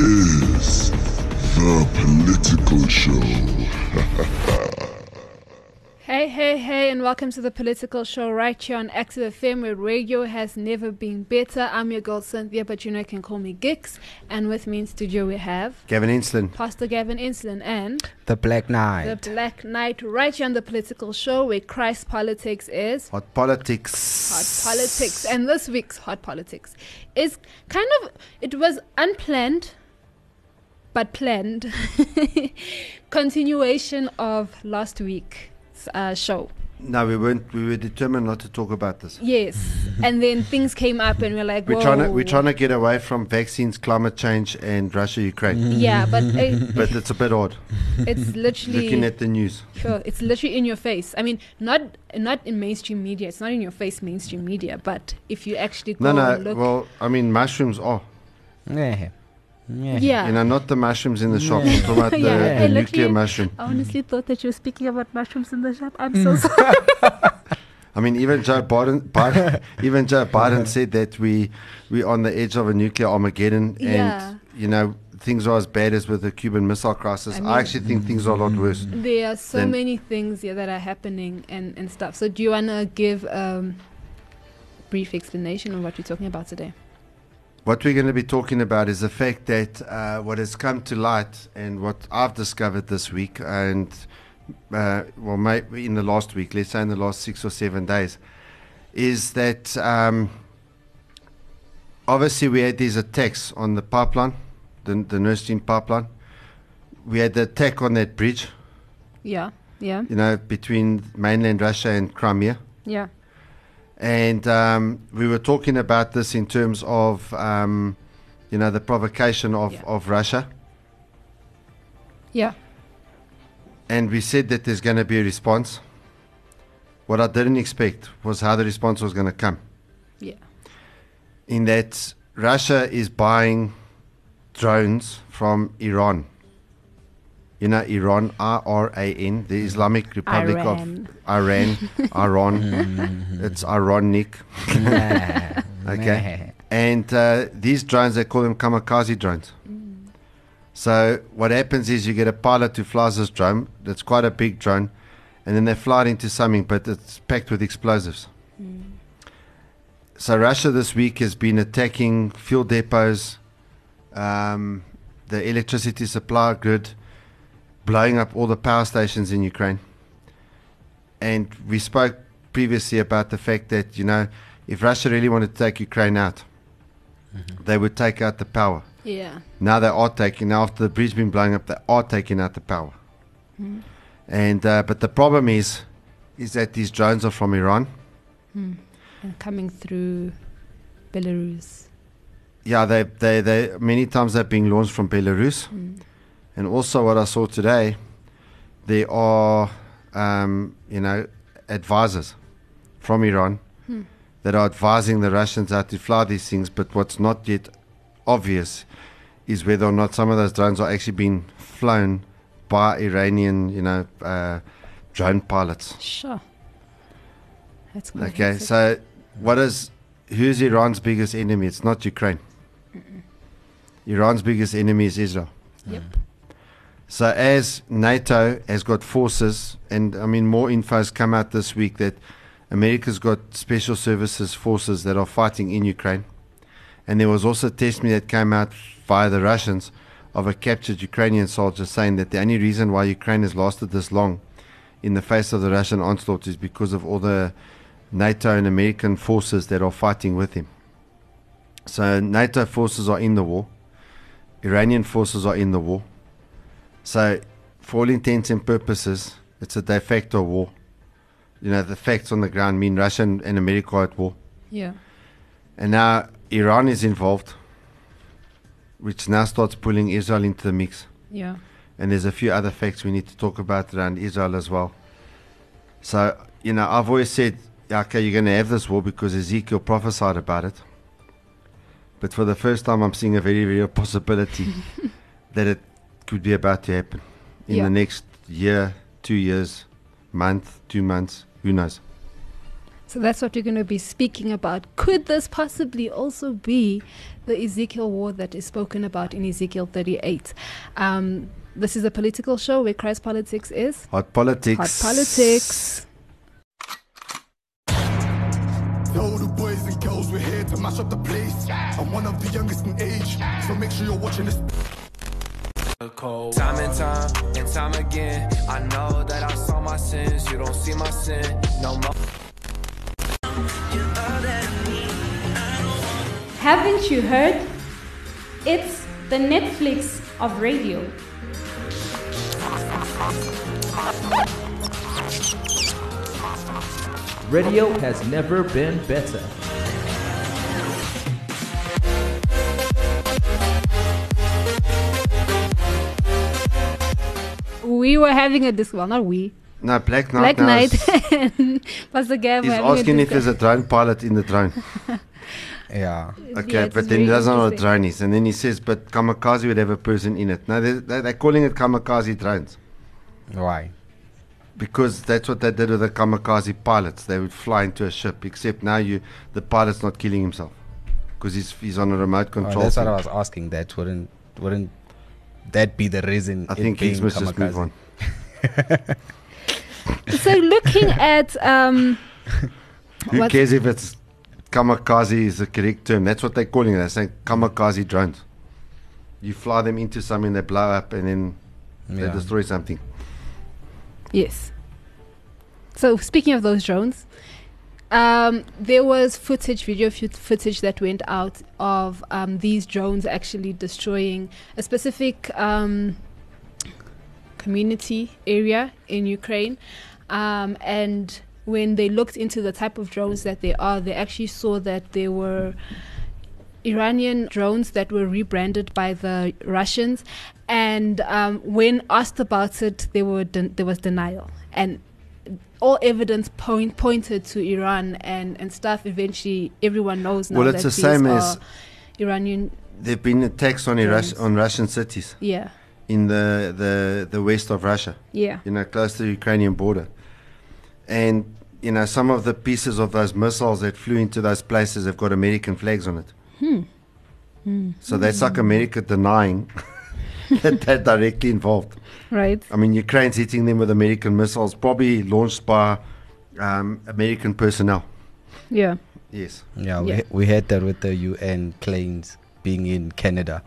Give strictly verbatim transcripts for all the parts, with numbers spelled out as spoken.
is The Political Show. Hey, hey, hey, and welcome to The Political Show right here on Active F M, where radio has never been better. I'm your girl, Cynthia, but you know you can call me Gix. And with me in studio we have... Gavin Enslin. Pastor Gavin Enslin and... The Black Knight. The Black Knight, right here on The Political Show, where Christ politics is... Hot politics. Hot politics. And this week's hot politics is kind of... It was unplanned, but planned. Continuation of last week. Uh, show. No, we weren't. We were determined not to talk about this. Yes, and then things came up, and we're like, we're trying to we're trying to get away from vaccines, climate change, and Russia, Ukraine. Yeah, but uh, but it's a bit odd. It's literally looking at the news. Sure, it's literally in your face. I mean, not not in mainstream media. It's not in your face, mainstream media. But if you actually go no, no. And look, well, I mean, mushrooms are. Yeah. Yeah. yeah, you know, not the mushrooms in the shop. Yeah. Talking about the, yeah. the nuclear mushroom. I honestly thought that you were speaking about mushrooms in the shop. I'm mm. so sorry. I mean, even Joe Biden, Biden even Joe Biden said that we we're on the edge of a nuclear Armageddon, and yeah. you know, things are as bad as with the Cuban Missile Crisis. I, mean, I actually think things are a lot worse. There are so many things yeah, that are happening and and stuff. So, do you wanna give a um, brief explanation of what we're talking about today? What we're going to be talking about is the fact that uh, what has come to light and what I've discovered this week and, uh, well, maybe in the last week, let's say in the last six or seven days, is that um, obviously we had these attacks on the pipeline, the, the Nord Stream pipeline. We had the attack on that bridge. Yeah, yeah. You know, between mainland Russia and Crimea. Yeah. And um, we were talking about this in terms of, um, you know, the provocation of, yeah. of Russia. Yeah. And we said that there's going to be a response. What I didn't expect was how the response was going to come. Yeah. In that Russia is buying drones from Iran. You know, Iran, I R A N, the Islamic Republic Iran. of Iran, Iran, it's ironic. nah, okay. Nah. And uh, these drones, they call them kamikaze drones. Mm. So what happens is you get a pilot who flies this drone, that's quite a big drone, and then they fly it into something, but it's packed with explosives. Mm. So Russia this week has been attacking fuel depots, um, the electricity supply grid, blowing up all the power stations in Ukraine. And we spoke previously about the fact that, you know, if Russia really wanted to take Ukraine out, mm-hmm. they would take out the power. Yeah. Now they are taking, now after the bridge been blowing up, they are taking out the power. Mm. And, uh, but the problem is, is that these drones are from Iran. Mm. And coming through Belarus. Yeah, they, they, they, many times they're being launched from Belarus. Mm. And also what I saw today, there are, um, you know, advisors from Iran hmm. that are advising the Russians how to fly these things. But what's not yet obvious is whether or not some of those drones are actually being flown by Iranian, you know, uh, drone pilots. Sure. That's good. Okay, so what is, who's Iran's biggest enemy? It's not Ukraine. Mm-mm. Iran's biggest enemy is Israel. Yep. So as NATO has got forces, and I mean more info has come out this week that America's got special services forces that are fighting in Ukraine. And there was also testimony that came out via the Russians of a captured Ukrainian soldier saying that the only reason why Ukraine has lasted this long in the face of the Russian onslaught is because of all the NATO and American forces that are fighting with him. So NATO forces are in the war. Iranian forces are in the war. So, for all intents and purposes, it's a de facto war. You know, the facts on the ground mean Russia and, and America are at war. Yeah. And now Iran is involved. which now starts pulling Israel into the mix. Yeah. And there's a few other facts we need to talk about around Israel as well. So, you know, I've always said, okay, you're going to have this war because Ezekiel prophesied about it. But for the first time, I'm seeing a very real possibility that it could be about to happen in yeah. the next year, two years, month, two months, who knows. So that's what we're going to be speaking about. Could this possibly also be the Ezekiel war that is spoken about in Ezekiel thirty-eight? Um, this is a political show where Christ politics is hot politics. Hot politics. Yo, the boys and girls, we're here to mash up the place. Yeah. I'm one of the youngest in age, yeah. So make sure you're watching this. Cold. Time and time and time again, I know that I saw my sins. You don't see my sin no more. Haven't you heard? It's the Netflix of radio. Radio has never been better. We were having a dis- well, not we. No, Black Knight. Black Knight. Pastor Gav is asking if there's a drone pilot in the drone. Yeah. Okay, yeah, but then he doesn't know what drone is. And then he says, but kamikaze would have a person in it. No, they're, they're calling it kamikaze drones. Why? Because that's what they did with the kamikaze pilots. They would fly into a ship, except now you, the pilot's not killing himself because he's he's on a remote control. Oh, that's thing. What I was asking. That wouldn't wouldn't that be the reason? I think he's must just move on. So looking at um, who cares if it's kamikaze is the correct term? That's what they're calling it. They're saying kamikaze drones. You fly them into something, they blow up, and then yeah. they destroy something. Yes. So speaking of those drones, um, there was footage, video footage that went out of um, these drones actually destroying a specific um, community area in Ukraine. Um, and when they looked into the type of drones that they are, they actually saw that they were Iranian drones that were rebranded by the Russians. And um, when asked about it, they were den- there was denial, and all evidence point- pointed to Iran and, and stuff. Eventually, everyone knows now well, it's that the these same are as Iranian. There've been attacks on Iraq- on Russian cities. Yeah. In the, the the west of Russia. Yeah. You know, close to the Ukrainian border, and you know some of the pieces of those missiles that flew into those places have got American flags on it. Hmm. Hmm. So that's hmm. like America denying. that they're directly involved. Right. I mean, Ukraine's hitting them with American missiles, probably launched by um, American personnel. Yeah. Yes. Yeah, we, yeah. Ha- we had that with the U N planes being in Canada,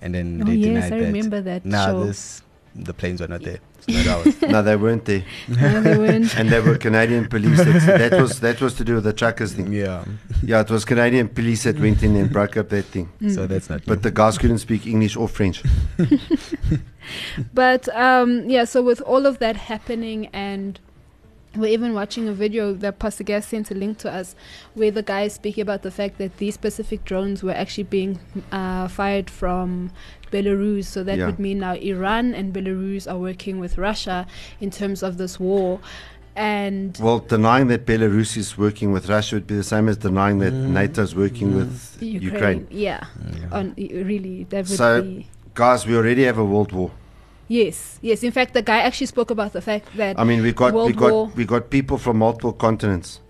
and then oh they yes, denied I that. I remember that nah, show. This, the planes were not there. It's not ours. No, they weren't there. No, they weren't. And they were Canadian police. That's, that was that was to do with the truckers thing. Yeah. Yeah, it was Canadian police that went in and broke up that thing. Mm. So that's not. But you. The guys couldn't speak English or French. But um, yeah, so with all of that happening, and we're even watching a video that Pastor Gas sent a link to us, where the guy is speaking about the fact that these specific drones were actually being uh, fired from Belarus. So that yeah. would mean now Iran and Belarus are working with Russia in terms of this war. And well, denying that Belarus is working with Russia would be the same as denying that mm. NATO is working mm. with Ukraine. Ukraine. Yeah, yeah. On, really. That would so, be guys, we already have a world war. Yes, yes. In fact, the guy actually spoke about the fact that I mean, we got world we got war, we got people from multiple continents.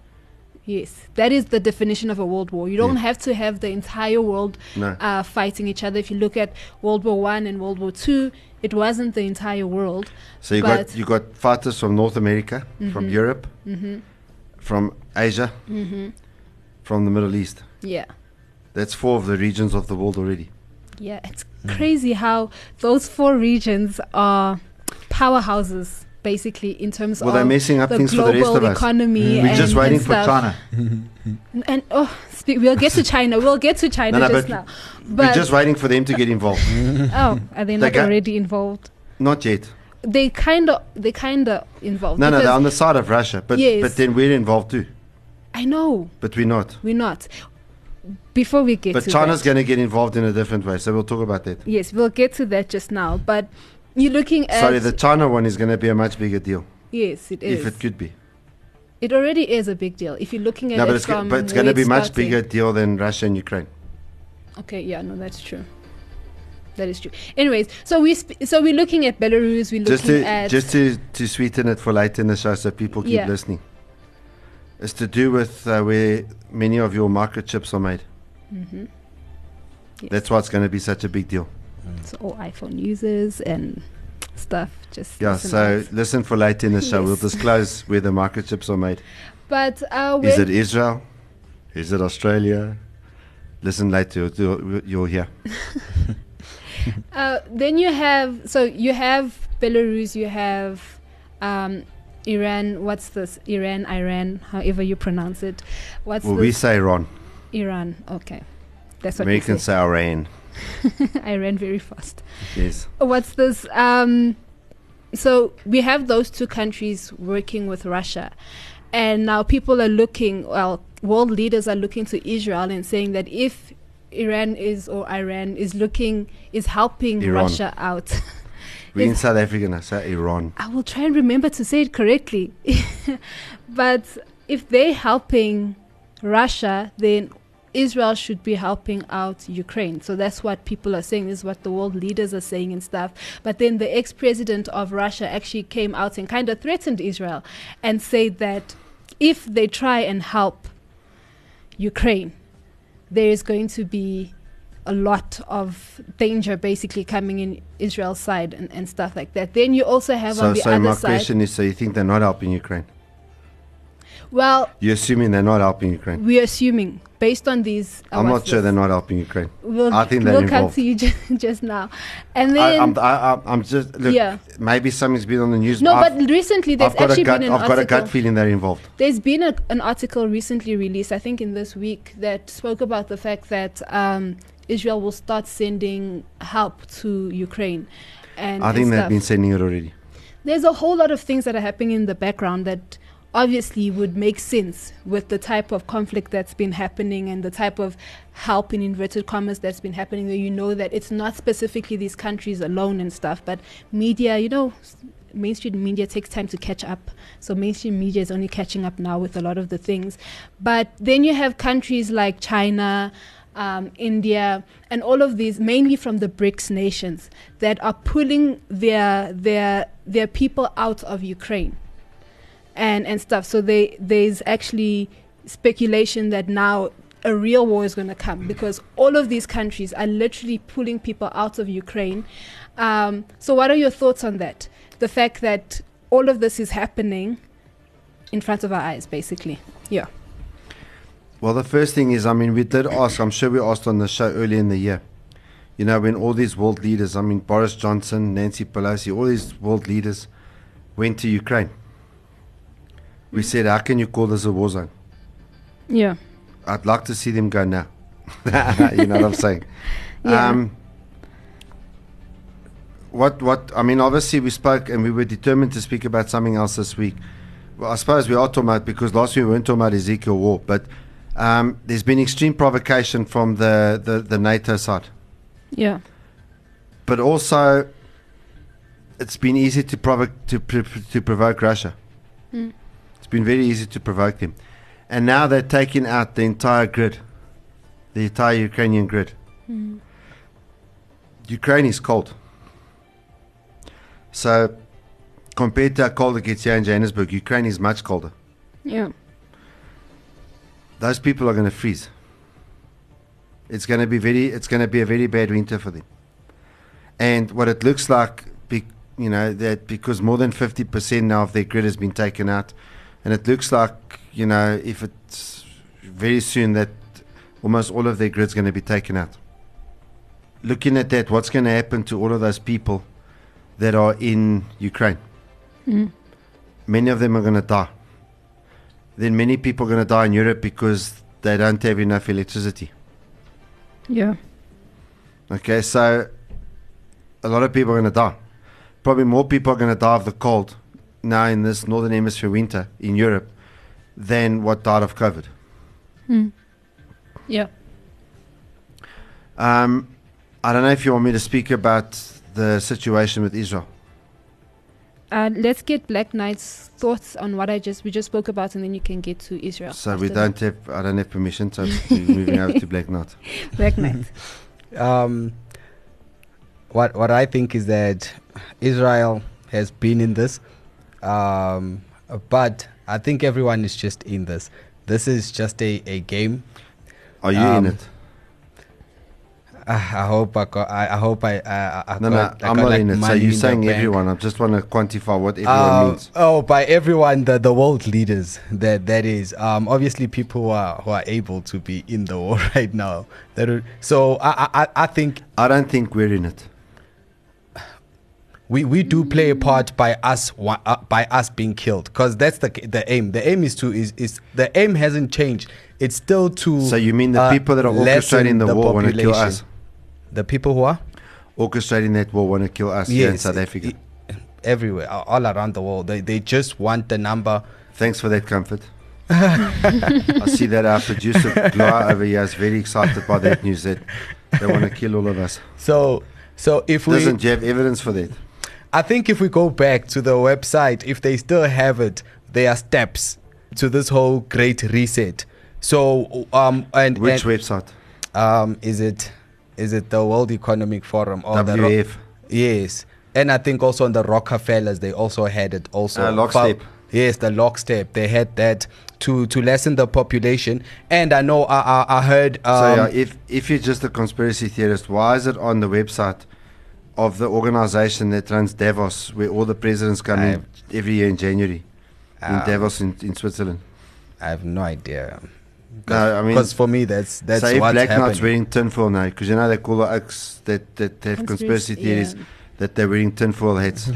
Yes, that is the definition of a world war. You don't yeah. have to have the entire world no. uh, fighting each other. If you look at World War One and World War Two, it wasn't the entire world. So you got you got fighters from North America, mm-hmm. from Europe, mm-hmm. from Asia, mm-hmm. from the Middle East. Yeah, that's four of the regions of the world already. Yeah, it's crazy how those four regions are powerhouses, basically, in terms well, of they're messing up the things global for the rest of us. Economy. Mm. We're and just waiting and for China. And oh, spe- we'll get to China. We'll get to China no, no, just but now. But we're just waiting for them to get involved. Oh, are they not they already involved? Not yet. They kind of, they kind of involved. No, no, they're on the side of Russia, but yes. but then we're involved too. I know. But we're not. We're not. before we get but to China's that, going to get involved in a different way, so we'll talk about that. Yes, we'll get to that just now. But you're looking at... Sorry, the China one is going to be a much bigger deal. Yes, it is. If it could be. It already is a big deal. If you're looking at no, but it it's from... G- but it's going to be a much bigger deal than Russia and Ukraine. Okay, yeah, no, that's true. That is true. Anyways, so, we sp- so we're looking at Belarus, we're looking just to, at... Just to, to sweeten it for later in the show so people keep yeah. listening. It's to do with uh, where many of your microchips are made. Mm-hmm. Yes. That's why it's going to be such a big deal. Mm. So all iPhone users and stuff, just yeah. Listen so off. Listen for later in the show. Yes. We'll disclose where the microchips are made. But uh, is it Israel? Is it Australia? Listen later. You'll, you'll hear. uh, then you have so you have Belarus. You have. Um, Iran, what's this? Iran, Iran, however you pronounce it. What's well, this? We say Iran. Iran, okay. That's what Americans say. Americans say Iran. I ran very fast. Yes. What's this? Um, so we have those two countries working with Russia. And now people are looking, well, world leaders are looking to Israel and saying that if Iran is, or Iran is looking, is helping Iran. Russia out. We're in South Africa now, so Iran. I will try and remember to say it correctly. But if they're helping Russia, then Israel should be helping out Ukraine. So that's what people are saying. This is what the world leaders are saying and stuff. But then the ex-president of Russia actually came out and kind of threatened Israel and said that if they try and help Ukraine, there is going to be a lot of danger basically coming in Israel's side and, and stuff like that. Then you also have so, on the so other side... So my question is, so you think they're not helping Ukraine? Well... You're assuming they're not helping Ukraine? We're assuming, based on these... Uh, I'm not sure this? they're not helping Ukraine. We'll, I think they're we'll involved. We'll come to you just, just now. And then... I, I'm, I, I'm just... Look, yeah. Maybe something's been on the news. No, I've, but recently there's actually gut, been an I've article... I've got a gut feeling they're involved. There's been a, an article recently released, I think in this week, that spoke about the fact that... Um, Israel will start sending help to Ukraine. And I think and they've been sending it already. There's a whole lot of things that are happening in the background that obviously would make sense with the type of conflict that's been happening and the type of help in inverted commas that's been happening, where you know that it's not specifically these countries alone and stuff, but media, you know, mainstream media takes time to catch up. So mainstream media is only catching up now with a lot of the things. But then you have countries like China, Um, India, and all of these, mainly from the BRICS nations, that are pulling their their their people out of Ukraine, and and stuff. So they, there's actually speculation that now a real war is going to come because all of these countries are literally pulling people out of Ukraine. Um, so, what are your thoughts on that? The fact that all of this is happening in front of our eyes, basically. Yeah. Well, the first thing is, I mean, we did ask, I'm sure we asked on the show earlier in the year, you know, when all these world leaders, I mean, Boris Johnson, Nancy Pelosi, all these world leaders went to Ukraine. We mm. said, how can you call this a war zone? Yeah. I'd like to see them go now. You know what I'm saying? Yeah. Um, what, what, I mean, obviously we spoke and we were determined to speak about something else this week. Well, I suppose we are talking about, because last week we weren't talking about Ezekiel war, but... Um, there's been extreme provocation from the, the, the NATO side. Yeah. But also, it's been easy to provoke to, to provoke Russia. Mm. It's been very easy to provoke them. And now they're taking out the entire grid, the entire Ukrainian grid. Mm. Ukraine is cold. So, compared to how cold it gets here in Johannesburg, Ukraine is much colder. Yeah. Those people are going to freeze. It's going to be very. It's going to be a very bad winter for them. And what it looks like, be, you know, that because more than fifty percent now of their grid has been taken out, and it looks like, you know, if it's very soon that almost all of their grid's going to be taken out. Looking at that, what's going to happen to all of those people that are in Ukraine? Mm. Many of them are going to die. Then many people are going to die in Europe because they don't have enough electricity. Yeah. Okay, so a lot of people are going to die. Probably more people are going to die of the cold now in this northern hemisphere winter in Europe than what died of COVID. Mm. Yeah. Um, I don't know if you want me to speak about the situation with Israel. Uh, let's get Black Knight's thoughts on what I just we just spoke about, and then you can get to Israel. So we don't that. have I don't have permission, so we're moving over to Black Knight. Black Knight. um, what what I think is that Israel has been in this, um, but I think everyone is just in this. This is just a, a game. Are you um, in it? I hope I, got, I, I hope I, I, I no, got, no, I I'm got not like in it. So you're saying everyone. I just want to quantify what everyone uh, means. Oh, by everyone, the, the world leaders. That that is um, obviously people who are who are able to be in the war right now. That are, so I, I I think I don't think we're in it. We we do play a part by us uh, by us being killed, because that's the the aim. The aim is to is is the aim hasn't changed. It's still to. So you mean the uh, people that are orchestrating the, the war want to kill us? The people who are orchestrating that war want to kill us yes, here in South Africa. It, everywhere, all around the world. They they just want the number. Thanks for that comfort. I see that our producer Gloa over here is very excited by that news that they want to kill all of us. So so if we doesn't you have evidence for that? I think if we go back to the website, if they still have it, there are steps to this whole great reset. So um and which and, website? Um is it? Is it the World Economic Forum? Or W E F. The Ro- yes. And I think also on the Rockefellers, they also had it also. Uh, lockstep. But yes, the lockstep. They had that to, to lessen the population. And I know I I, I heard... Um, so yeah, if, if you're just a conspiracy theorist, why is it on the website of the organization that runs Davos, where all the presidents come I've, in every year in January, um, in Davos in, in Switzerland? I have no idea. No, I mean, because for me that's that's so if what's Black Knight's wearing tinfoil now, because you know they call the oaks that that have conspiracy, conspiracy theories yeah. that they're wearing tinfoil hats.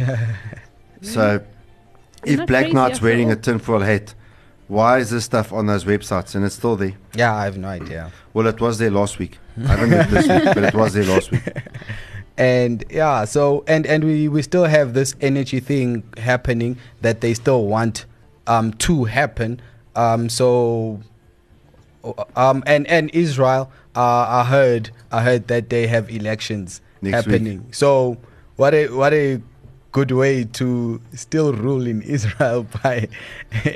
So if Black Knight's wearing a tinfoil hat, why is this stuff on those websites and it's still there? Yeah, I have no idea. Well, it was there last week. I haven't met this week, but it was there last week. And yeah, so and and we we still have this energy thing happening that they still want um to happen. Um, so. Um, and, and Israel, uh, I heard I heard that they have elections next happening. Week. So what a what a good way to still rule in Israel by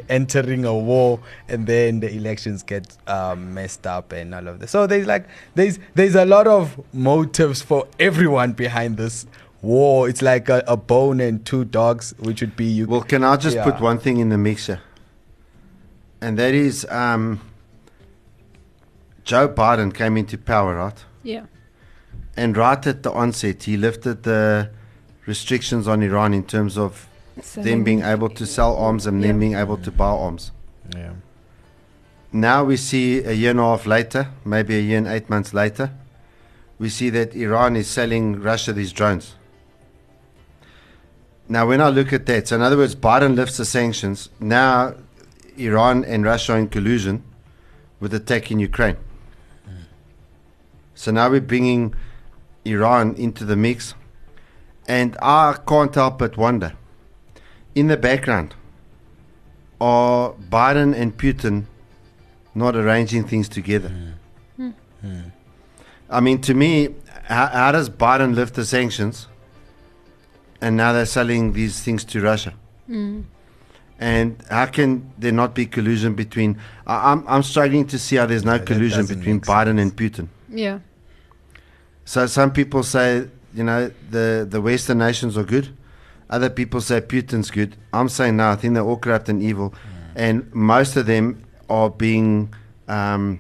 entering a war and then the elections get um, messed up and all of this. So there's like there's there's a lot of motives for everyone behind this war. It's like a, a bone and two dogs, which would be you. Well, can I just yeah. put one thing in the mixer, and that is. Um, Joe Biden came into power, right? Yeah. And right at the onset, he lifted the restrictions on Iran in terms of so them being able to sell arms and yeah. them being able to buy arms. Yeah. Now we see a year and a half later, maybe a year and eight months later, we see that Iran is selling Russia these drones. Now, when I look at that, so in other words, Biden lifts the sanctions. Now, Iran and Russia are in collusion with attacking Ukraine. So now we're bringing Iran into the mix. And I can't help but wonder, in the background, are Biden and Putin not arranging things together? Mm. Mm. I mean, to me, how, how does Biden lift the sanctions and now they're selling these things to Russia? Mm. And how can there not be collusion between... I, I'm I'm struggling to see how there's no, no collusion between Biden sense. and Putin. Yeah. So some people say, you know, the, the Western nations are good. Other people say Putin's good. I'm saying no, I think they're all corrupt and evil. Mm. And most of them are being um,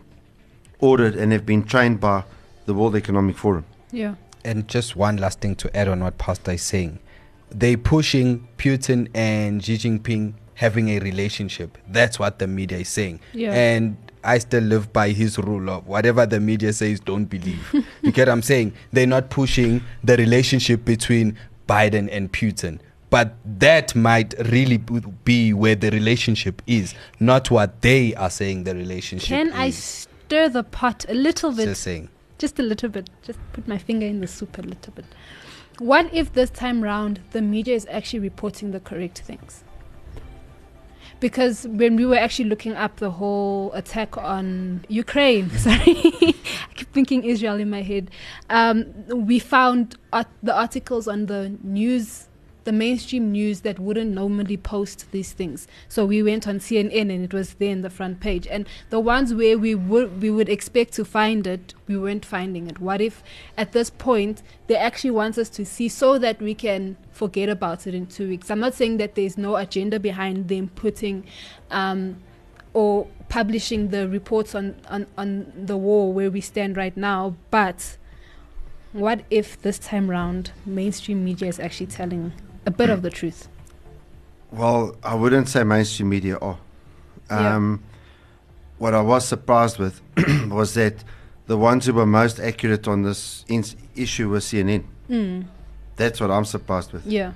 ordered and have been trained by the World Economic Forum. Yeah. And just one last thing to add on what Pastor is saying. They're pushing Putin and Xi Jinping having a relationship. That's what the media is saying. Yeah. And I still live by his rule of whatever the media says, don't believe. You get what I'm saying? They're not pushing the relationship between Biden and Putin. But that might really be where the relationship is, not what they are saying the relationship Can is. Can I stir the pot a little bit? Just, saying. Just a little bit. Just put my finger in the soup a little bit. What if this time round the media is actually reporting the correct things? because when we were actually looking up the whole attack on Ukraine, sorry, I keep thinking Israel in my head, um, we found art- the articles on the news, the mainstream news that wouldn't normally post these things. So we went on C N N and it was there in the front page. And the ones where we would we would expect to find it, we weren't finding it. What if at this point they actually want us to see so that we can forget about it in two weeks? I'm not saying that there's no agenda behind them putting um, or publishing the reports on, on, on the war where we stand right now, but what if this time round mainstream media is actually telling a bit of the truth? Well, I wouldn't say mainstream media. Oh, um, yeah. What I was surprised with was that the ones who were most accurate on this ins- issue were C N N. Mm. That's what I'm surprised with. Yeah,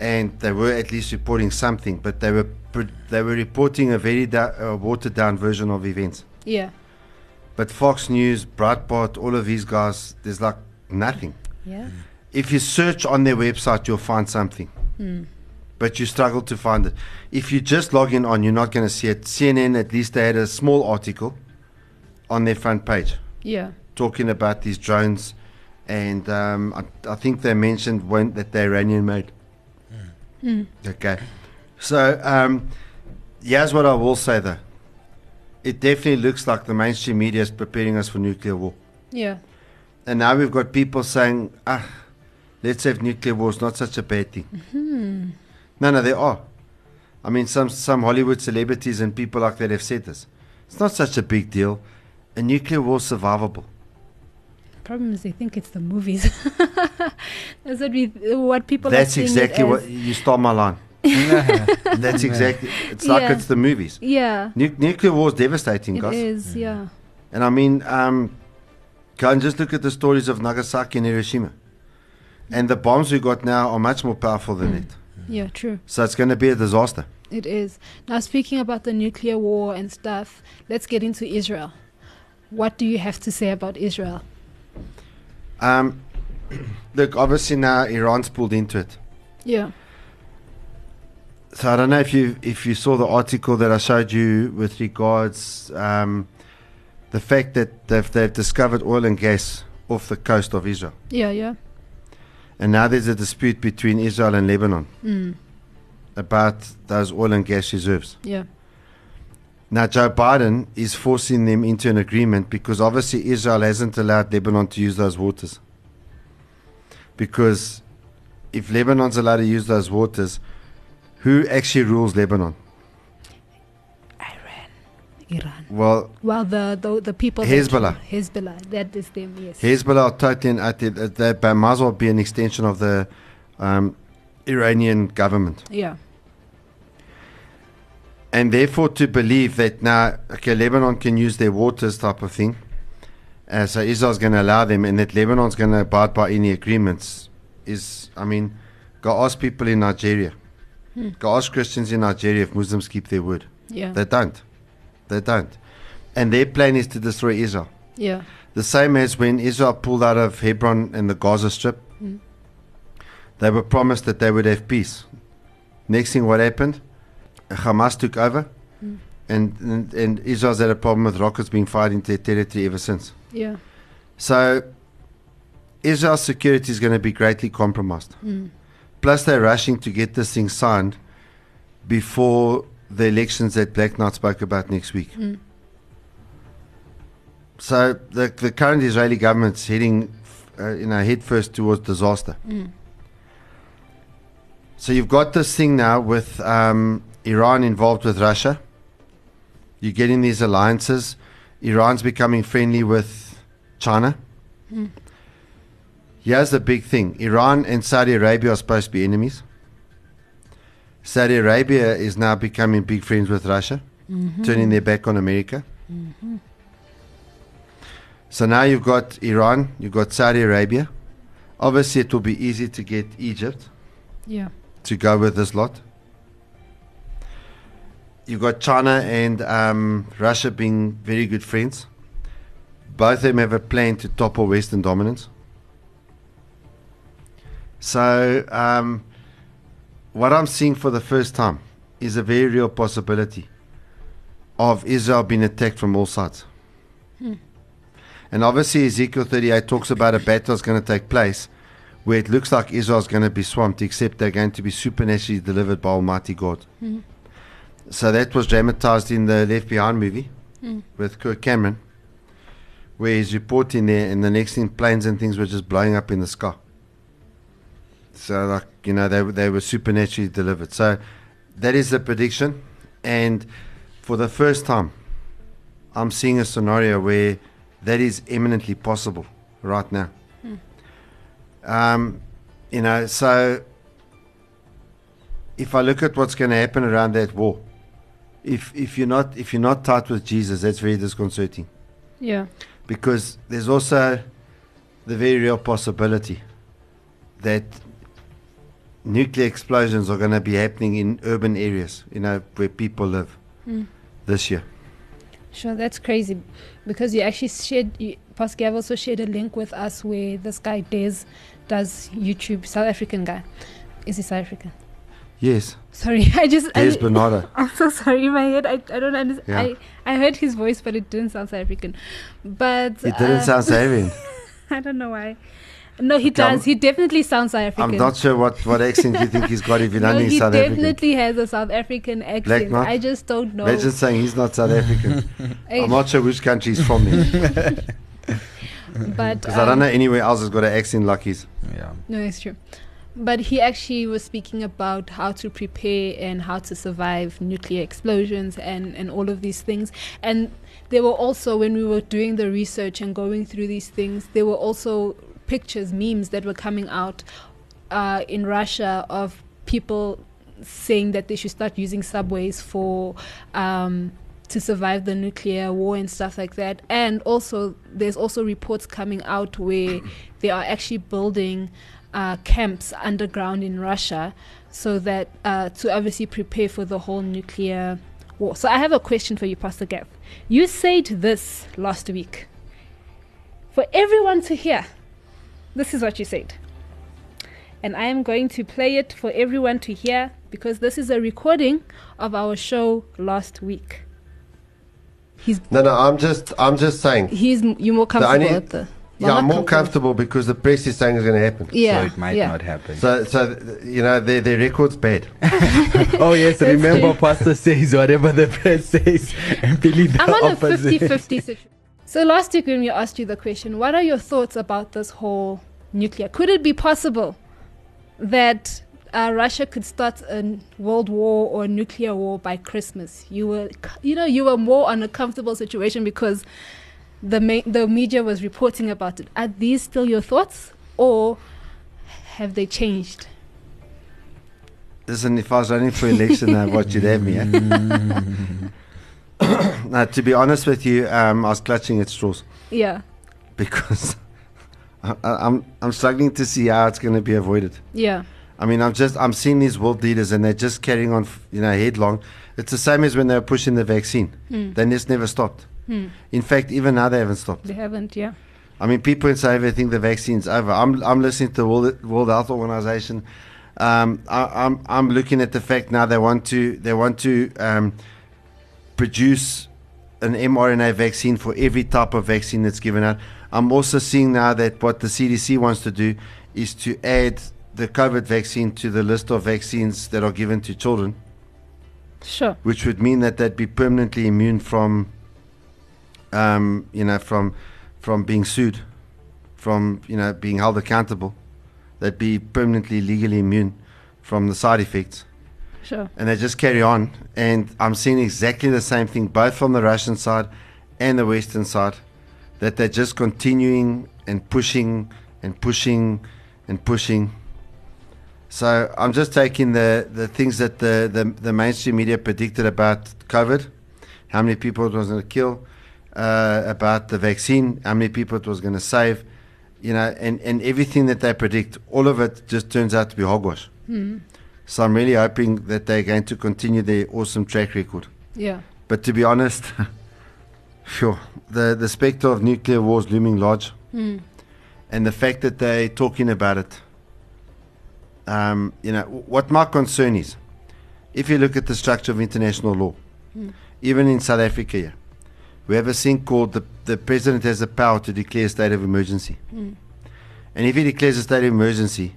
and they were at least reporting something, but they were pre- they were reporting a very da- uh, watered down version of events. Yeah, but Fox News, Breitbart, all of these guys, there's like nothing. Yeah. Mm. If you search on their website, you'll find something. Mm. But you struggle to find it. If you just log in on, you're not going to see it. C N N, at least they had a small article on their front page. Yeah. Talking about these drones. And um, I, I think they mentioned one that the Iranian made. Mm. Mm. Okay. So um, here's what I will say, though. It definitely looks like the mainstream media is preparing us for nuclear war. Yeah. And now we've got people saying, ah, let's have nuclear war. It's not such a bad thing. Mm-hmm. No, no, they are. I mean, some, some Hollywood celebrities and people like that have said this. It's not such a big deal. A nuclear war is survivable. The problem is they think it's the movies. That's what, we, what people That's are exactly what as. You stole my line. That's exactly. It's like yeah. it's the movies. Yeah. Nu- nuclear war is devastating, guys. It is, yeah. yeah. And I mean, um, go and just look at the stories of Nagasaki and Hiroshima. And the bombs we got now are much more powerful than mm. it. Yeah, true. So it's going to be a disaster. It is. Now, speaking about the nuclear war and stuff, let's get into Israel. What do you have to say about Israel? Um, look, obviously now Iran's pulled into it. Yeah. So I don't know if you if you saw the article that I showed you with regards um, the fact that they've, they've discovered oil and gas off the coast of Israel. Yeah, yeah. And now there's a dispute between Israel and Lebanon mm. about those oil and gas reserves. Yeah. Now Joe Biden is forcing them into an agreement because obviously Israel hasn't allowed Lebanon to use those waters. Because if Lebanon's allowed to use those waters, who actually rules Lebanon? Iran. Iran. Well, well the, the, the people... Hezbollah. Hezbollah, that is them, yes. Hezbollah are totally and utterly, they might as well be an extension of the um, Iranian government. Yeah. And therefore to believe that now, okay, Lebanon can use their waters type of thing, uh, so Israel's going to allow them and that Lebanon's going to abide by any agreements is, I mean, go ask people in Nigeria. Go ask Christians in Nigeria if Muslims keep their word. Yeah. They don't. They don't. And their plan is to destroy Israel. Yeah. The same as when Israel pulled out of Hebron and the Gaza Strip, mm. they were promised that they would have peace. Next thing what happened, Hamas took over, mm. and, and, and Israel's had a problem with rockets being fired into their territory ever since. Yeah. So Israel's security is going to be greatly compromised. Mm. Plus, they're rushing to get this thing signed before the elections that Black Knight spoke about next week. Mm. So the the current Israeli government's heading, uh, you know, headfirst towards disaster. Mm. So you've got this thing now with um, Iran involved with Russia. You're getting these alliances. Iran's becoming friendly with China. Mm. Here's the big thing. Iran and Saudi Arabia are supposed to be enemies. Saudi Arabia is now becoming big friends with Russia, mm-hmm. turning their back on America. Mm-hmm. So now you've got Iran, you've got Saudi Arabia. Obviously, it will be easy to get Egypt yeah. to go with this lot. You've got China and um, Russia being very good friends. Both of them have a plan to topple Western dominance. So, um, what I'm seeing for the first time is a very real possibility of Israel being attacked from all sides. Hmm. And obviously Ezekiel thirty-eight talks about a battle that's going to take place where it looks like Israel is going to be swamped, except they're going to be supernaturally delivered by Almighty God. Hmm. So that was dramatized in the Left Behind movie hmm. with Kirk Cameron, where he's reporting there, and the next thing, planes and things were just blowing up in the sky. So, like, you know, they they were supernaturally delivered. So that is the prediction. And for the first time, I'm seeing a scenario where that is eminently possible right now. Hmm. Um, you know, so if I look at what's going to happen around that war, if if you're not if you're not tight with Jesus, that's very disconcerting. Yeah. Because there's also the very real possibility that nuclear explosions are going to be happening in urban areas, you know, where people live mm. this year. Sure, that's crazy, because you actually shared, you, Pascal also shared a link with us where this guy Des does YouTube, South African guy. Is he South African? Yes. Sorry, I just... Des I, Bernardo. I'm so sorry, in my head, I, I don't understand. Yeah. I, I heard his voice, but it didn't sound South African. But It didn't uh, sound South African. I don't know why. No, he does. I'm, he definitely sounds South African. I'm not sure what, what accent you think he's got if you're no, only South African. He definitely has a South African accent. I just don't know. Imagine saying he's not South African. I'm not sure which country he's from. Because um, I don't know anywhere else has got an accent like his. Yeah. No, it's true. But he actually was speaking about how to prepare and how to survive nuclear explosions and, and all of these things. And there were also, when we were doing the research and going through these things, there were also pictures, memes that were coming out uh, in Russia of people saying that they should start using subways for um, to survive the nuclear war and stuff like that. And also, there's also reports coming out where they are actually building uh, camps underground in Russia so that uh, to obviously prepare for the whole nuclear war. So I have a question for you, Pastor Gav. You said this last week for everyone to hear. This is what you said, and I am going to play it for everyone to hear because this is a recording of our show last week. He's no, no. I'm just, I'm just saying. He's you more comfortable the only, at the. Well, yeah, I'm more comfortable. comfortable because the press is saying it's going to happen. Yeah, so it might yeah. not happen. So, so you know, their their record's bad. Oh yes, remember, true. Pastor says whatever the press says, and believe the I'm on opposite. a fifty-fifty situation. So last week when we asked you the question, what are your thoughts about this whole nuclear? Could it be possible that uh, Russia could start a world war or a nuclear war by Christmas? You were, you know, you were more on a comfortable situation because the ma- the media was reporting about it. Are these still your thoughts, or have they changed? Listen, if I was running for election, I'd watch it at me. Eh? Now, to be honest with you, um, I was clutching at straws. Yeah. Because I, I, I'm I'm struggling to see how it's going to be avoided. Yeah. I mean, I'm just I'm seeing these world leaders and they're just carrying on, you know, headlong. It's the same as when they were pushing the vaccine. Mm. They just never stopped. Mm. In fact, even now they haven't stopped. They haven't, yeah. I mean, people in South Africa think the vaccine's over. I'm I'm listening to the World, World Health Organization. Um, I, I'm I'm looking at the fact now they want to they want to. Um, produce an mRNA vaccine for every type of vaccine that's given out. I'm also seeing now that what the C D C wants to do is to add the COVID vaccine to the list of vaccines that are given to children. Sure. Which would mean that they'd be permanently immune from, um, you know, from from being sued, from, you know, being held accountable. They'd be permanently legally immune from the side effects. Sure. And they just carry on, and I'm seeing exactly the same thing both from the Russian side and the Western side, that they're just continuing and pushing and pushing and pushing. So I'm just taking the, the things that the, the, the mainstream media predicted about COVID, how many people it was going to kill, uh, about the vaccine, how many people it was going to save, you know, and, and everything that they predict, all of it just turns out to be hogwash. Mm. So I'm really hoping that they're going to continue their awesome track record. Yeah. But to be honest, sure, the, the specter of nuclear war is looming large. Mm. And the fact that they're talking about it, um, you know, what my concern is, if you look at the structure of international law, mm. even in South Africa, yeah, we have a thing called the, the president has the power to declare a state of emergency. Mm. And if he declares a state of emergency,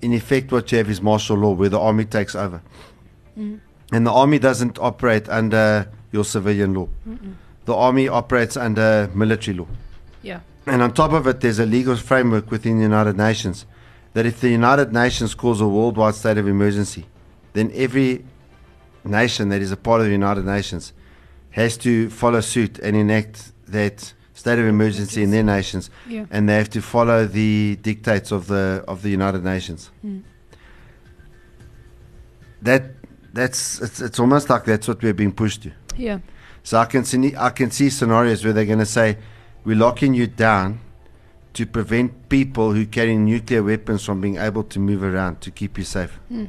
in effect what you have is martial law, where the army takes over. Mm. And the army doesn't operate under your civilian law. Mm-mm. The army operates under military law. Yeah. And on top of it, there's a legal framework within the United Nations that if the United Nations calls a worldwide state of emergency, then every nation that is a part of the United Nations has to follow suit and enact that state of emergency in their nations, yeah. and they have to follow the dictates of the of the United Nations. Mm. That that's it's, it's almost like that's what we're being pushed to. Yeah. So I can see I can see scenarios where they're going to say, "We're locking you down to prevent people who carry nuclear weapons from being able to move around to keep you safe." Mm.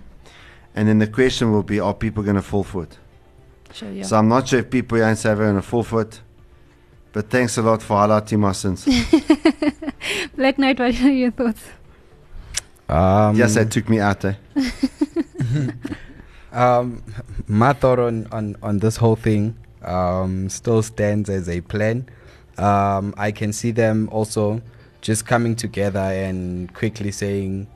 And then the question will be, are people going to fall for it? Sure, yeah. So I'm not sure if people who ain't safe are going to fall for it. But thanks a lot for highlighting my sins. Black Knight, what are your thoughts? Um, yes, that took me out, eh? um, my thought on, on, on this whole thing um, still stands as a plan. Um, I can see them also just coming together and quickly saying,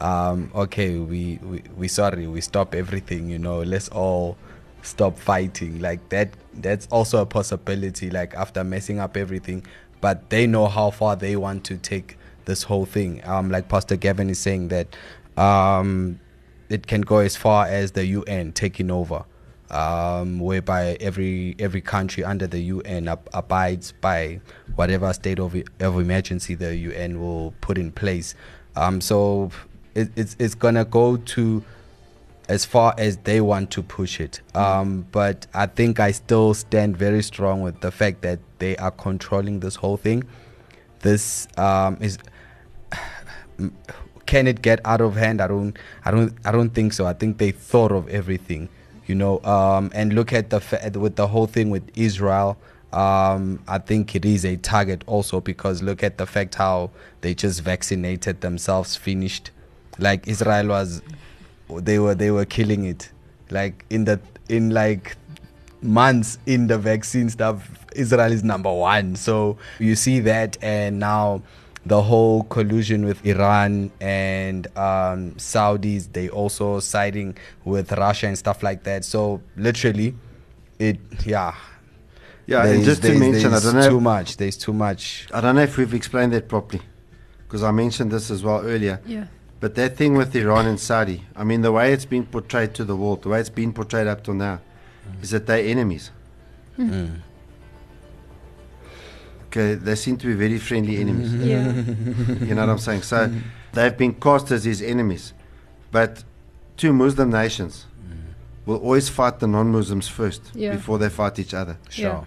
um, okay, we, we, we sorry, we stop everything, you know, let's all stop fighting. Like that, that's also a possibility, like after messing up everything, but they know how far they want to take this whole thing. Um, like Pastor Gavin is saying that um, it can go as far as the U N taking over. Um, whereby every every country under the U N ab- abides by whatever state of, of emergency the U N will put in place. Um, so it, it's it's gonna go to as far as they want to push it. Um, but I think I still stand very strong with the fact that they are controlling this whole thing. This um, is. Can it get out of hand? I don't. I don't. I don't think so. I think they thought of everything. You know, um, and look at the fa- with the whole thing with Israel. Um, I think it is a target also because look at the fact how they just vaccinated themselves, finished. Like Israel was, they were they were killing it, like in the in like months in the vaccine stuff. Israel is number one, so you see that, and now the whole collusion with Iran and um, Saudis, they also siding with Russia and stuff like that. So literally, it, yeah. Yeah, and just to mention, I don't know. There's too much, there's too much. I don't know if we've explained that properly, because I mentioned this as well earlier. Yeah. But that thing with Iran and Saudi, I mean, the way it's been portrayed to the world, the way it's been portrayed up till now, mm. is that they're enemies. Mm. Mm. Okay, they seem to be very friendly enemies. Yeah. You know what I'm saying? So mm. they've been cast as his enemies. But two Muslim nations mm. will always fight the non-Muslims first yeah. before they fight each other. Sure. Yeah.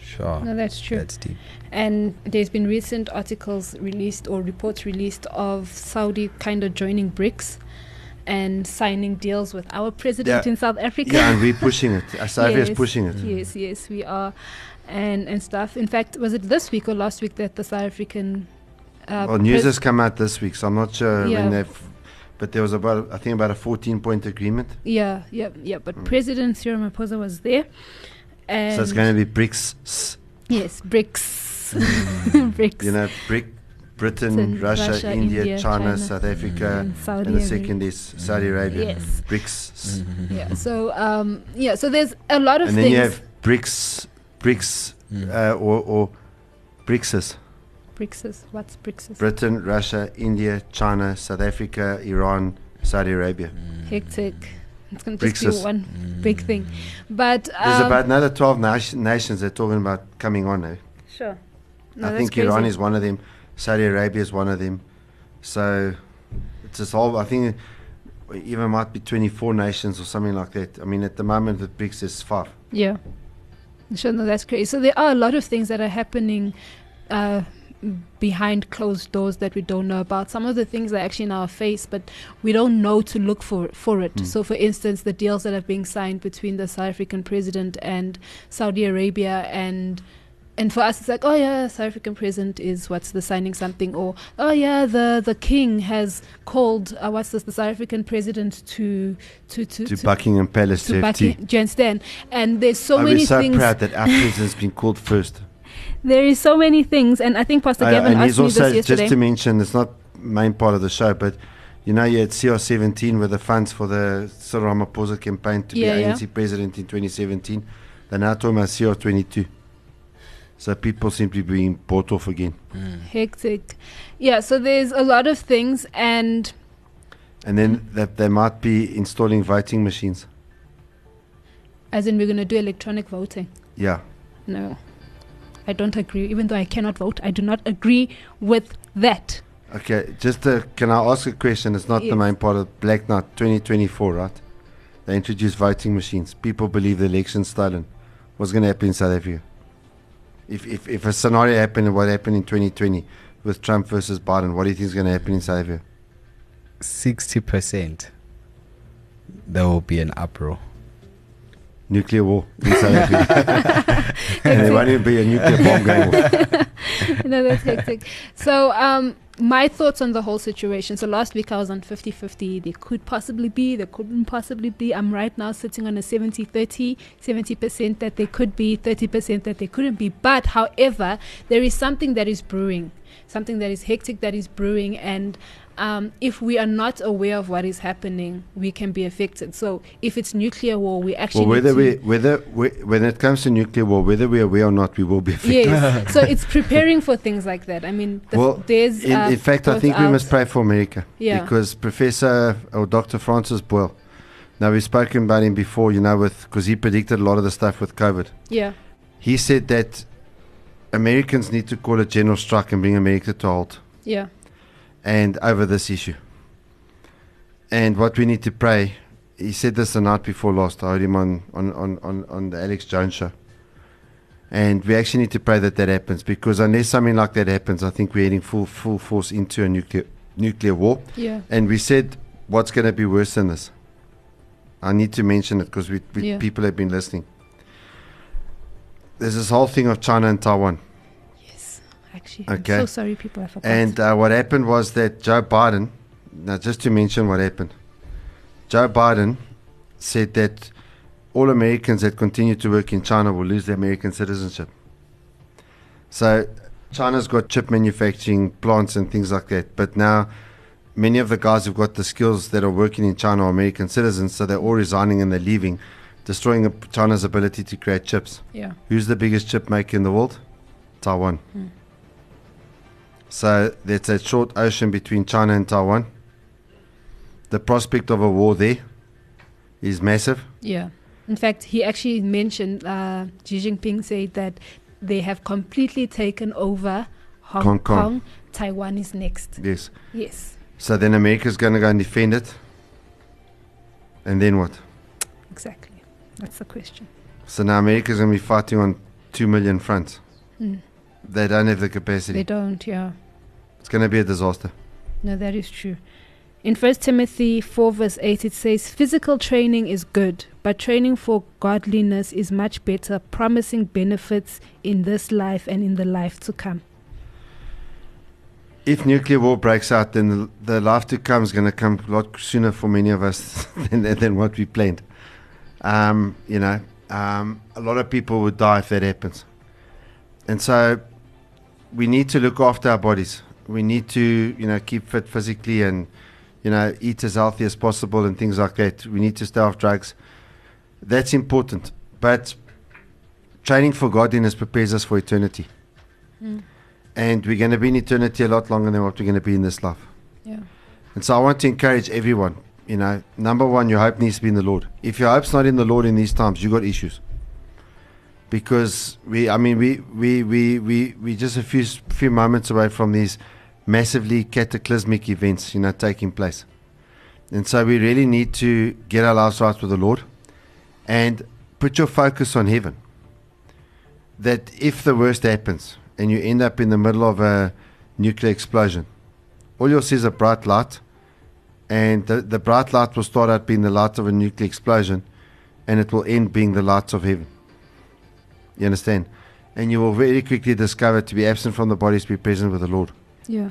Sure. No, that's true. That's deep. And there's been recent articles released or reports released of Saudi kind of joining BRICS and signing deals with our president yeah. in South Africa. Yeah, and we're pushing it. South Africa is pushing it. Yes, yes, we are. And, and stuff. In fact, was it this week or last week that the South African... Uh, well, news pres- has come out this week, so I'm not sure yeah. when they've... But there was about, I think, about a fourteen-point agreement. Yeah, yeah, yeah. But mm. President Cyril Ramaphosa was there. And so it's going to be BRICS. Yes, BRICS. BRICS. You know, BRIC, Britain, Britain Russia, Russia, India, India China, China, South Africa, mm. and, and the second is Saudi Arabia. Yes. BRICS. Mm-hmm. Yeah, so, um, yeah, so there's a lot of things... And then things you have BRICS... BRICS uh, or, or BRICSes. BRICSes. What's BRICSes? Britain, Russia, India, China, South Africa, Iran, Saudi Arabia. Hectic. It's going to just be one big thing. But um, there's about another twelve nas- nations they're talking about coming on now. Sure. No, I think Iran crazy. Is one of them. Saudi Arabia is one of them. So it's this whole. I think it even might be twenty-four nations or something like that. I mean, at the moment with BRICS is five. Yeah. Sure, no, that's crazy. So there are a lot of things that are happening uh, behind closed doors that we don't know about. Some of the things are actually in our face, but we don't know to look for, for it. Mm. So, for instance, the deals that are being signed between the South African president and Saudi Arabia and And for us, it's like, oh yeah, South African president is what's the signing something, or oh yeah, the, the king has called uh, what's this the South African president to to to, to, to Buckingham Palace to Buckingham. Jen and there's so I many so things. I'm so proud that our president's been called first. There is so many things, and I think Pastor I, Gavin and asked me also, this yesterday. Just to mention, it's not main part of the show, but you know, you had C R seventeen with the funds for the Cyril Ramaphosa campaign to yeah, be yeah. A N C president in twenty seventeen. They're now talking about C R twenty-two. So people simply being bought off again. Mm. Hectic. Yeah, so there's a lot of things, and... And then that they might be installing voting machines. As in we're going to do electronic voting? Yeah. No, I don't agree. Even though I cannot vote, I do not agree with that. Okay, just to, can I ask a question? It's not yes. the main part of Black Knight twenty twenty-four, right? They introduced voting machines. People believe the election's stolen. What's going to happen in South Africa? If, if if a scenario happened, what happened in twenty twenty with Trump versus Biden, what do you think is going to happen in South Africa? sixty percent. There will be an uproar. Nuclear war in South Africa. And there won't even be a nuclear bomb going off. No, that's hectic. So, um... my thoughts on the whole situation. So last week I was on fifty-fifty. There could possibly be, there couldn't possibly be. I'm right now sitting on a seventy-thirty, seventy percent that there could be, thirty percent that there couldn't be. But however, there is something that is brewing, something that is hectic that is brewing. And um, if we are not aware of what is happening, we can be affected. So if it's nuclear war, we actually well, whether we whether we, when it comes to nuclear war, whether we are aware or not, we will be affected. Yes. So it's preparing for things like that. I mean, the well, f- there's in, uh, in fact, I think out. we must pray for America. Yeah. Because Professor or Doctor Francis Boyle, now we've spoken about him before, you know, with because he predicted a lot of the stuff with COVID. Yeah. He said that Americans need to call a general strike and bring America to a halt. Yeah. And over this issue. And what we need to pray, he said this the night before last, I heard him on, on, on, on, on the Alex Jones show. And we actually need to pray that that happens, because unless something like that happens, I think we're heading full full force into a nuclear nuclear war. Yeah. And we said, what's going to be worse than this? I need to mention it because we, we yeah. people have been listening. There's this whole thing of China and Taiwan. Yes, actually. Okay. I'm so sorry, people. I forgot. And uh, what happened was that Joe Biden, now just to mention what happened, Joe Biden said that all Americans that continue to work in China will lose their American citizenship. So China's got chip manufacturing plants and things like that. But now many of the guys who've got the skills that are working in China are American citizens. So they're all resigning and they're leaving, destroying China's ability to create chips. Yeah. Who's the biggest chip maker in the world? Taiwan. Hmm. So that's a short ocean between China and Taiwan. The prospect of a war there is massive. Yeah. In fact, he actually mentioned, uh, Xi Jinping said that they have completely taken over Hong, Hong Kong. Kong. Taiwan is next. Yes. Yes. So then America's going to go and defend it. And then what? Exactly. That's the question. So now America's going to be fighting on two million fronts. Mm. They don't have the capacity. They don't, yeah. It's going to be a disaster. No, that is true. In First Timothy four verse eight, it says, physical training is good, but training for godliness is much better, promising benefits in this life and in the life to come. If nuclear war breaks out, then the, the life to come is going to come a lot sooner for many of us than, than what we planned. Um, you know, um, a lot of people would die if that happens. And so we need to look after our bodies. We need to, you know, keep fit physically and, you know, eat as healthy as possible and things like that. We need to stay off drugs. That's important. But training for godliness prepares us for eternity. Mm. And we're going to be in eternity a lot longer than what we're going to be in this life. Yeah. And so I want to encourage everyone, you know, number one, your hope needs to be in the Lord. If your hope's not in the Lord in these times, you've got issues. Because we, I mean, we, we, we, we, we just a few, few moments away from these massively cataclysmic events, you know, taking place. And so we really need to get our lives right with the Lord and put your focus on heaven. That if the worst happens and you end up in the middle of a nuclear explosion, all you'll see is a bright light, and the, the bright light will start out being the light of a nuclear explosion, and it will end being the lights of heaven. You understand? and you will very quickly discover to be absent from the body is to be present with the Lord. Yeah.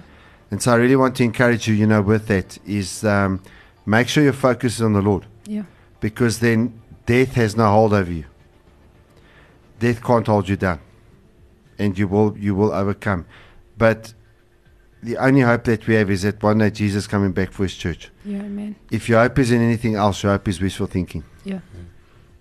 And so I really want to encourage you, you know, with that is um, make sure your focus is on the Lord. Yeah. Because then death has no hold over you. Death can't hold you down. And you will you will overcome. But the only hope that we have is that one day Jesus is coming back for his church. Yeah, amen. If your hope is in anything else, your hope is wishful thinking. Yeah. yeah.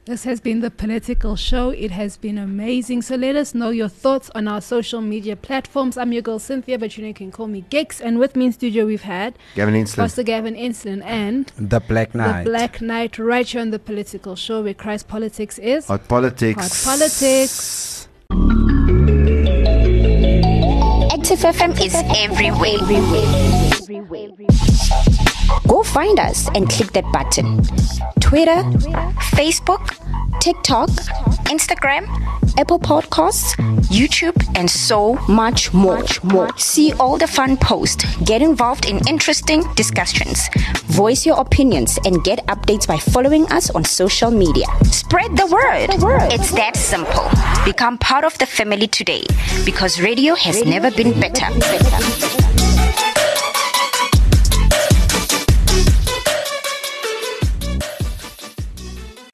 This has been The Political Show. It has been amazing. So let us know your thoughts on our social media platforms. I'm your girl Cynthia, but you know you can call me Gix. And with me in studio we've had Gavin Enslin. Pastor Gavin Enslin and The Black Knight. The Black Knight, right here on The Political Show, where Christ politics is hot politics. Hot politics. Active F M is everywhere. Everywhere. Everywhere. Go find us and click that button. Twitter, Facebook, TikTok, Instagram, Apple Podcasts, YouTube, and so much more. more. See all the fun posts. Get involved in interesting discussions. Voice your opinions and get updates by following us on social media. Spread the word. Spread the word. It's that simple. Become part of the family today because radio has radio never been better. better.